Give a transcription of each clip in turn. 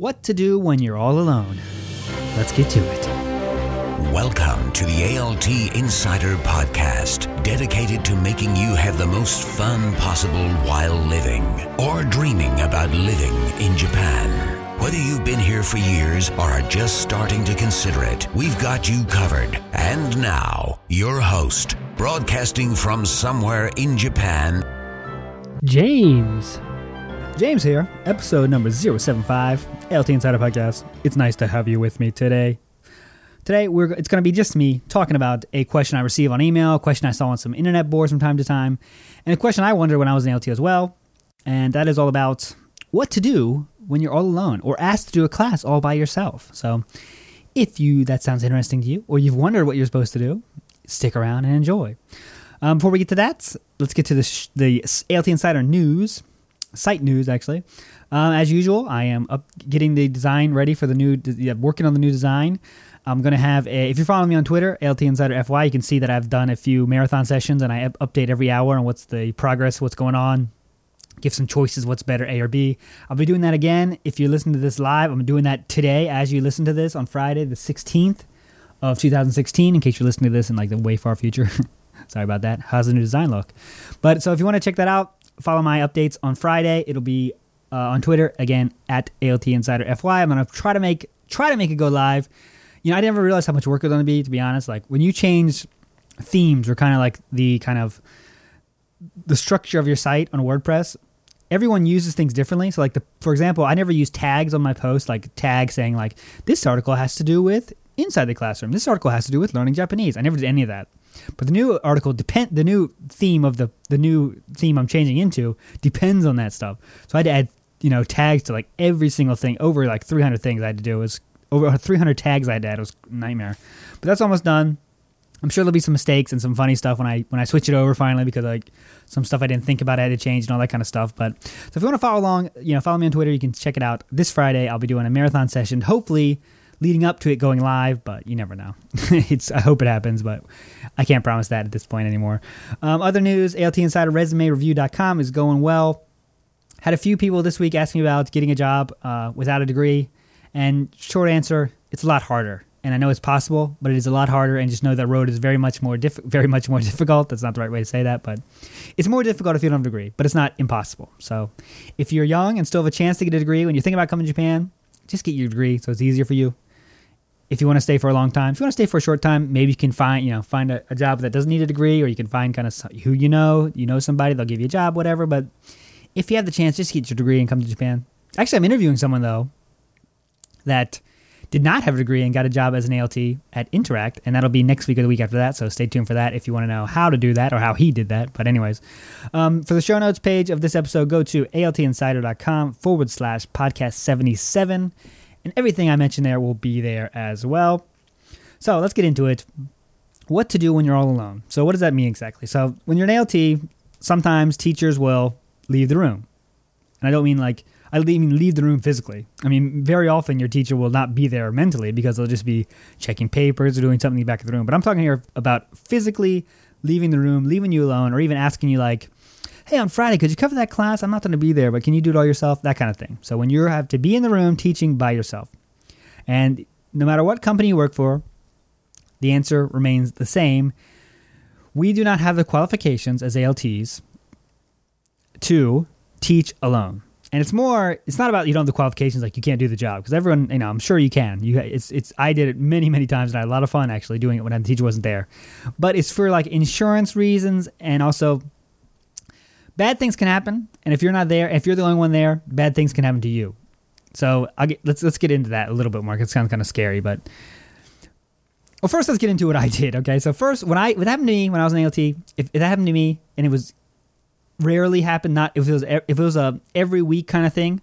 What to do when you're all alone. Let's get to it. Welcome to the ALT Insider Podcast, dedicated to making you have the most fun possible while living or dreaming about living in Japan. Whether you've been here for years or are just starting to consider it, we've got you covered. And now, your host, broadcasting from somewhere in Japan, James. James here, episode number 075, ALT Insider Podcast. It's nice to have you with me today. Today, it's going to be just me talking about a question I receive on email, a question I saw on some internet boards from time to time, and a question I wondered when I was in ALT as well, and that is all about what to do when you're all alone or asked to do a class all by yourself. So if that sounds interesting to you or you've wondered what you're supposed to do, stick around and enjoy. Before we get to that, let's get to the ALT Insider news, site news actually. As usual, I am getting the design ready for the new, working on the new design. I'm going to have if you're following me on Twitter, ALT Insider FY, you can see that I've done a few marathon sessions and I update every hour on what's the progress, what's going on. Give some choices, what's better, A or B. I'll be doing that again. If you listen to this live, I'm doing that today as you listen to this on Friday, the 16th of 2016, in case you're listening to this in like the way far future. Sorry about that. How's the new design look? But so if you want to check that out, follow my updates on Friday. It'll be on Twitter, again, at ALT Insider FY. I'm going to try to make it go live. You know, I never realized how much work it was going to be honest. Like when you change themes or kind of like the structure of your site on WordPress, everyone uses things differently. So, for example, I never use tags on my post, like tag saying, like, this article has to do with inside the classroom. This article has to do with learning Japanese. I never did any of that. But the new article the new theme of the new theme I'm changing into depends on that stuff. So I had to add, tags to like every single thing. Over like 300 things I had to do. It was over 300 tags I had to add. It was a nightmare. But that's almost done. I'm sure there'll be some mistakes and some funny stuff when I switch it over finally, because like some stuff I didn't think about I had to change and all that kind of stuff. But so if you want to follow along, follow me on Twitter. You can check it out. This Friday I'll be doing a marathon session, hopefully leading up to it going live, but you never know. I hope it happens, but I can't promise that at this point anymore. Other news, ALTinsiderResumeReview.com is going well. Had a few people this week ask me about getting a job without a degree, and short answer, it's a lot harder. And I know it's possible, but it is a lot harder. And just know that road is very much more difficult. That's not the right way to say that, but it's more difficult if you don't have a degree. But it's not impossible. So, if you're young and still have a chance to get a degree when you're thinking about coming to Japan, just get your degree so it's easier for you. If you want to stay for a long time, if you want to stay for a short time, maybe you can find a job that doesn't need a degree, or you can find kind of who you know somebody, they'll give you a job, whatever. But if you have the chance, just get your degree and come to Japan. Actually, I'm interviewing someone though that did not have a degree and got a job as an ALT at Interact, and that'll be next week or the week after that, so stay tuned for that if you want to know how to do that or how he did that. But anyways, for the show notes page of this episode, go to ALTinsider.com/podcast77, and everything I mentioned there will be there as well. So let's get into it. What to do when you're all alone. So what does that mean exactly? So when you're an ALT, sometimes teachers will leave the room. And I don't mean leave the room physically. I mean, very often your teacher will not be there mentally because they'll just be checking papers or doing something in the back of the room. But I'm talking here about physically leaving the room, leaving you alone, or even asking you like, hey, on Friday, could you cover that class? I'm not going to be there, but can you do it all yourself? That kind of thing. So when you have to be in the room teaching by yourself. And no matter what company you work for, the answer remains the same. We do not have the qualifications as ALTs to teach alone. And it's not about you don't have the qualifications, like you can't do the job, because everyone, I'm sure you can. I did it many, many times and I had a lot of fun actually doing it when the teacher wasn't there. But it's for like insurance reasons, and also bad things can happen. And if you're not there, if you're the only one there, bad things can happen to you. So let's get into that a little bit more, because it sounds kind of scary. But well, first let's get into what I did. Okay, so first when it happened to me when I was an ALT, if that happened to me, and it was rarely happened, not if it was a every week kind of thing,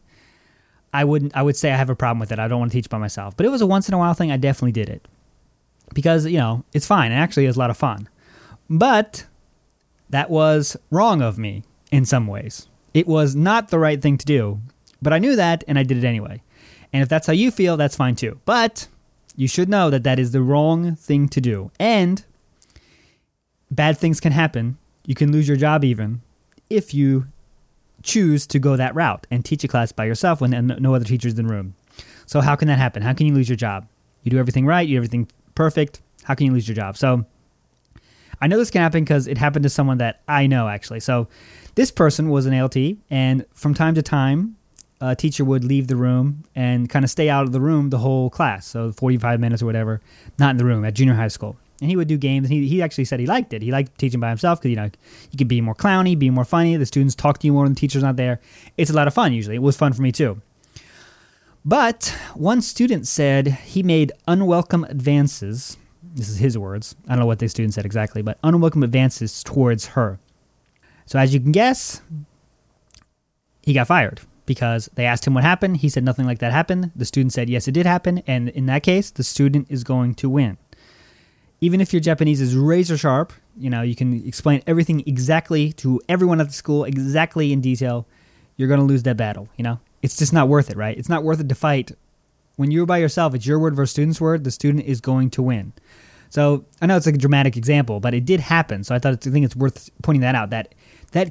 I would say I have a problem with it. I don't want to teach by myself. But it was a once in a while thing. I definitely did it because it's fine. And actually, it was a lot of fun. But that was wrong of me in some ways. It was not the right thing to do. But I knew that, and I did it anyway. And if that's how you feel, that's fine too. But you should know that that is the wrong thing to do. And bad things can happen. You can lose your job even, if you choose to go that route and teach a class by yourself when no other teacher's in the room. So how can that happen? How can you lose your job? You do everything right. You do everything perfect. How can you lose your job? So I know this can happen because it happened to someone that I know, actually. So this person was an ALT, and from time to time, a teacher would leave the room and kind of stay out of the room the whole class, so 45 minutes or whatever, not in the room at junior high school. And he would do games, and he actually said he liked it. He liked teaching by himself because, you know, you could be more clowny, be more funny. The students talk to you more when the teacher's not there. It's a lot of fun usually. It was fun for me too. But one student said he made unwelcome advances. This is his words. I don't know what the student said exactly, but unwelcome advances towards her. So as you can guess, he got fired because they asked him what happened. He said nothing like that happened. The student said, yes, it did happen. And in that case, the student is going to win. Even if your Japanese is razor sharp, you know, you can explain everything exactly to everyone at the school, exactly in detail, you're going to lose that battle, you know? It's just not worth it, right? It's not worth it to fight. When you're by yourself, it's your word versus student's word, the student is going to win. So I know it's like a dramatic example, but it did happen. So I think it's worth pointing that out, that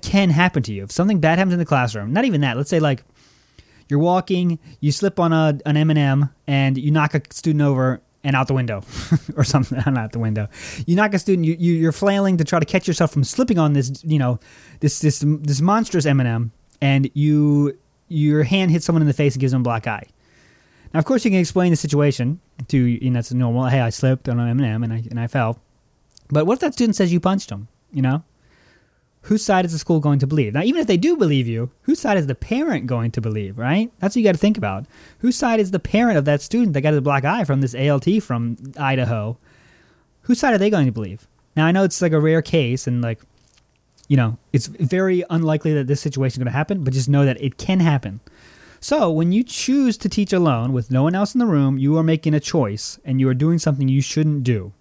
can happen to you. If something bad happens in the classroom, not even that, let's say like you're walking, you slip on an M&M, and you knock a student over and out the window or something. Not out the window. You knock a student, you're flailing to try to catch yourself from slipping on this, you know, this monstrous M&M, and your hand hits someone in the face and gives them a black eye. Now, of course, you can explain the situation to, you know, it's normal. Hey, I slipped on an M&M and I fell. But what if that student says you punched him, you know? Whose side is the school going to believe? Now, even if they do believe you, whose side is the parent going to believe, right? That's what you got to think about. Whose side is the parent of that student that got the black eye from this ALT from Idaho? Whose side are they going to believe? Now, I know it's like a rare case and like, you know, it's very unlikely that this situation is going to happen, but just know that it can happen. So when you choose to teach alone with no one else in the room, you are making a choice and you are doing something you shouldn't do.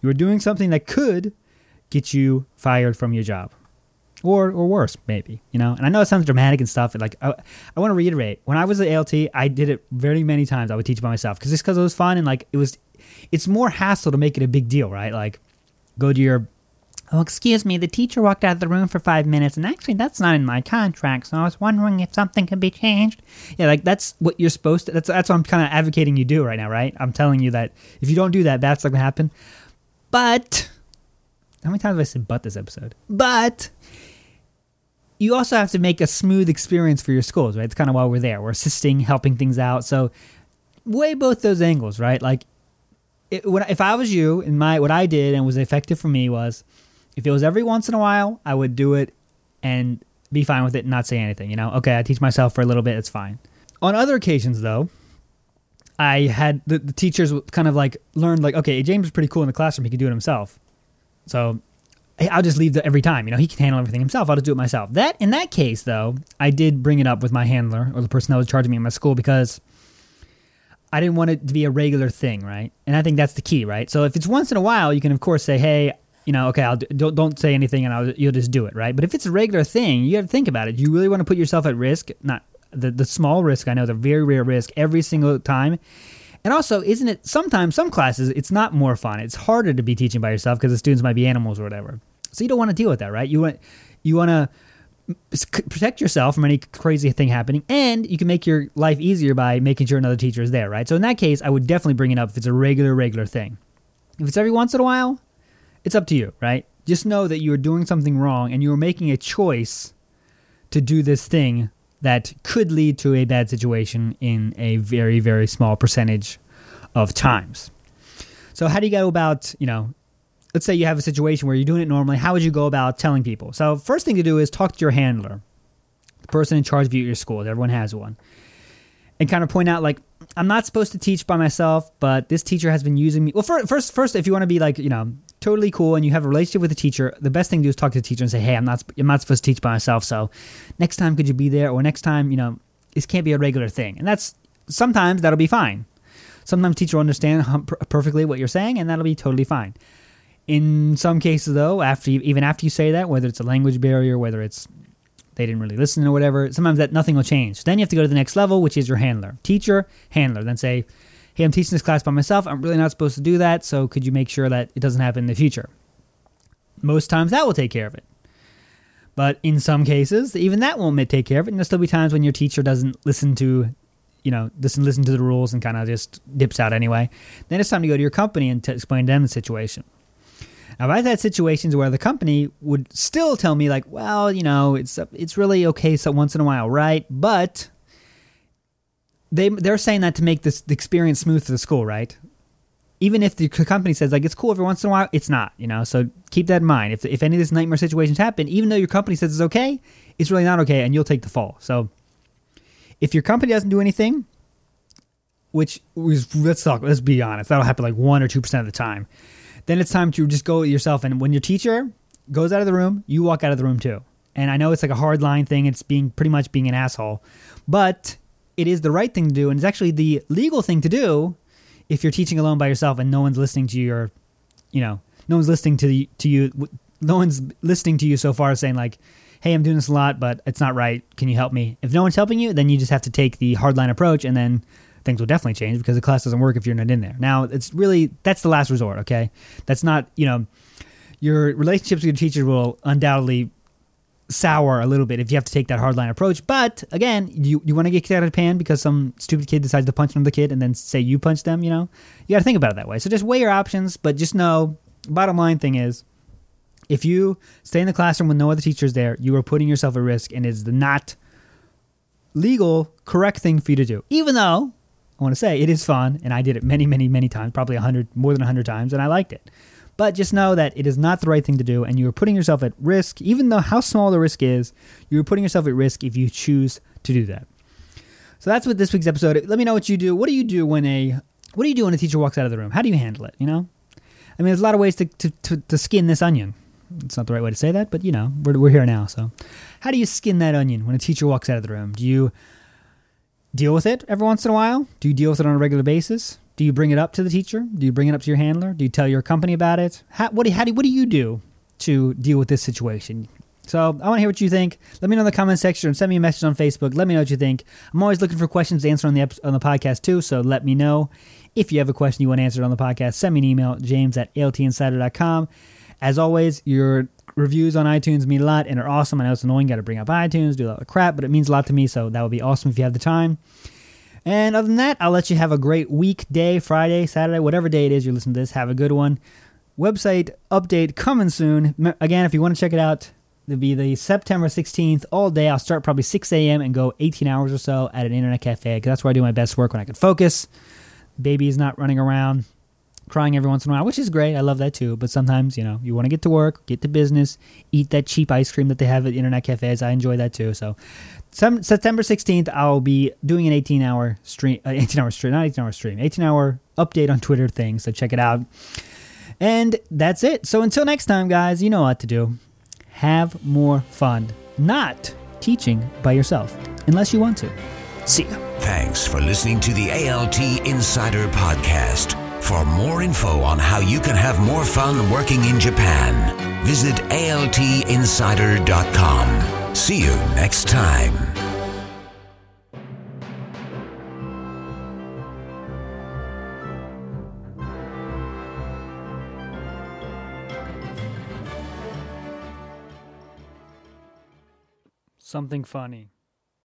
You are doing something that could get you fired from your job. Or worse, maybe, you know? And I know it sounds dramatic and stuff. And like, I want to reiterate, when I was at ALT, I did it very many times. I would teach by myself because it was fun. And like, it's more hassle to make it a big deal, right? Like, go to your, oh, excuse me, the teacher walked out of the room for 5 minutes. And actually, that's not in my contract. So I was wondering if something could be changed. Yeah, like that's what you're supposed to, that's what I'm kind of advocating you do right now, right? I'm telling you that if you don't do that, that's not going to happen. But, how many times have I said but this episode? But you also have to make a smooth experience for your schools, right? It's kind of why we're there. We're assisting, helping things out. So weigh both those angles, right? Like if I was you, and what I did and was effective for me was if it was every once in a while, I would do it and be fine with it and not say anything, you know? Okay, I teach myself for a little bit. It's fine. On other occasions, though, I had the teachers kind of like learned like, okay, James is pretty cool in the classroom. He can do it himself. So I'll just leave every time. You know, he can handle everything himself. I'll just do it myself. In that case, though, I did bring it up with my handler or the person that was charging me in my school because I didn't want it to be a regular thing, right? And I think that's the key, right? So if it's once in a while, you can, of course, say, hey, you know, okay, don't say anything and you'll just do it, right? But if it's a regular thing, you have to think about it. Do you really want to put yourself at risk? Not the small risk, I know, the very rare risk every single time. And also, isn't it sometimes, some classes, it's not more fun. It's harder to be teaching by yourself because the students might be animals or whatever. So you don't want to deal with that, right? You want to protect yourself from any crazy thing happening, and you can make your life easier by making sure another teacher is there, right? So in that case, I would definitely bring it up if it's a regular thing. If it's every once in a while, it's up to you, right? Just know that you are doing something wrong and you are making a choice to do this thing that could lead to a bad situation in a very, very small percentage of times. So how do you go about, you know, let's say you have a situation where you're doing it normally. How would you go about telling people? So first thing to do is talk to your handler, the person in charge of you at your school. Everyone has one. And kind of point out, like, I'm not supposed to teach by myself, but this teacher has been using me. Well, first, if you want to be like, you know, totally cool and you have a relationship with the teacher, the best thing to do is talk to the teacher and say, hey, I'm not supposed to teach by myself, so next time could you be there? Or next time, you know, this can't be a regular thing. And that's, sometimes that'll be fine. Sometimes teacher will understand perfectly what you're saying, and that'll be totally fine. In some cases, though, after you say that, whether it's a language barrier, whether it's they didn't really listen or whatever, sometimes that nothing will change. Then you have to go to the next level, which is your handler. Teacher, handler. Then say, hey, I'm teaching this class by myself. I'm really not supposed to do that, so could you make sure that it doesn't happen in the future? Most times that will take care of it. But in some cases, even that won't take care of it, and there'll still be times when your teacher doesn't listen to you know, listen to the rules and kind of just dips out anyway. Then it's time to go to your company and explain to them the situation. Now, I've had situations where the company would still tell me, like, well, you know, it's really okay so once in a while, right? But they're saying that to make this the experience smooth for the school, right? Even if the company says, like, it's cool every once in a while, it's not, you know? So keep that in mind. If any of these nightmare situations happen, even though your company says it's okay, it's really not okay, and you'll take the fall. So if your company doesn't do anything, which was, let's be honest, that'll happen like 1 or 2% of the time. Then it's time to just go yourself. And when your teacher goes out of the room, you walk out of the room too. And I know it's like a hard line thing. It's pretty much being an asshole. But it is the right thing to do, and it's actually the legal thing to do if you're teaching alone by yourself and no one's listening to your, you know, no one's listening to you so far saying like, hey, I'm doing this a lot, but it's not right. Can you help me? If no one's helping you, then you just have to take the hardline approach, and then things will definitely change because the class doesn't work if you're not in there. Now, that's the last resort, okay? That's not, you know, your relationships with your teacher will undoubtedly sour a little bit if you have to take that hardline approach. But again, you want to get kicked out of Japan because some stupid kid decides to punch another kid and then say you punched them, you know? You got to think about it that way. So just weigh your options, but just know, bottom line thing is, if you stay in the classroom when no other teacher is there, you are putting yourself at risk, and it's the not legal, correct thing for you to do. Even though, I want to say, it is fun, and I did it many, many, many times, probably 100, more than 100 times, and I liked it. But just know that it is not the right thing to do, and you are putting yourself at risk. Even though how small the risk is, you are putting yourself at risk if you choose to do that. So that's what this week's episode is. Let me know what you do. What do you do when a teacher walks out of the room? How do you handle it? You know, I mean, there's a lot of ways to skin this onion. It's not the right way to say that, but you know, we're here now. So, how do you skin that onion when a teacher walks out of the room? Do you deal with it every once in a while? Do you deal with it on a regular basis? Do you bring it up to the teacher? Do you bring it up to your handler? Do you tell your company about it? What do you do to deal with this situation? So I want to hear what you think. Let me know in the comment section or send me a message on Facebook. Let me know what you think. I'm always looking for questions to answer on the podcast too, so let me know. If you have a question you want answered on the podcast, send me an email, james@altinsider.com. As always, your reviews on iTunes mean a lot and are awesome. I know it's annoying. Got to bring up iTunes, do a lot of crap, but it means a lot to me, so that would be awesome if you have the time. And other than that, I'll let you have a great week, day, Friday, Saturday, whatever day it is you listen to this. Have a good one. Website update coming soon. Again, if you want to check it out, it'll be the September 16th all day. I'll start probably 6 a.m. and go 18 hours or so at an internet cafe, because that's where I do my best work when I can focus. Baby's not running around, crying every once in a while, which is great. I love that too. But sometimes, you know, you want to get to work, get to business, eat that cheap ice cream that they have at internet cafes. I enjoy that too. So September 16th, I'll be doing an 18-hour update on Twitter thing. So check it out. And that's it. So until next time, guys, you know what to do. Have more fun. Not teaching by yourself, unless you want to. See ya. Thanks for listening to the ALT Insider Podcast. For more info on how you can have more fun working in Japan, visit ALTinsider.com. See you next time. Something funny.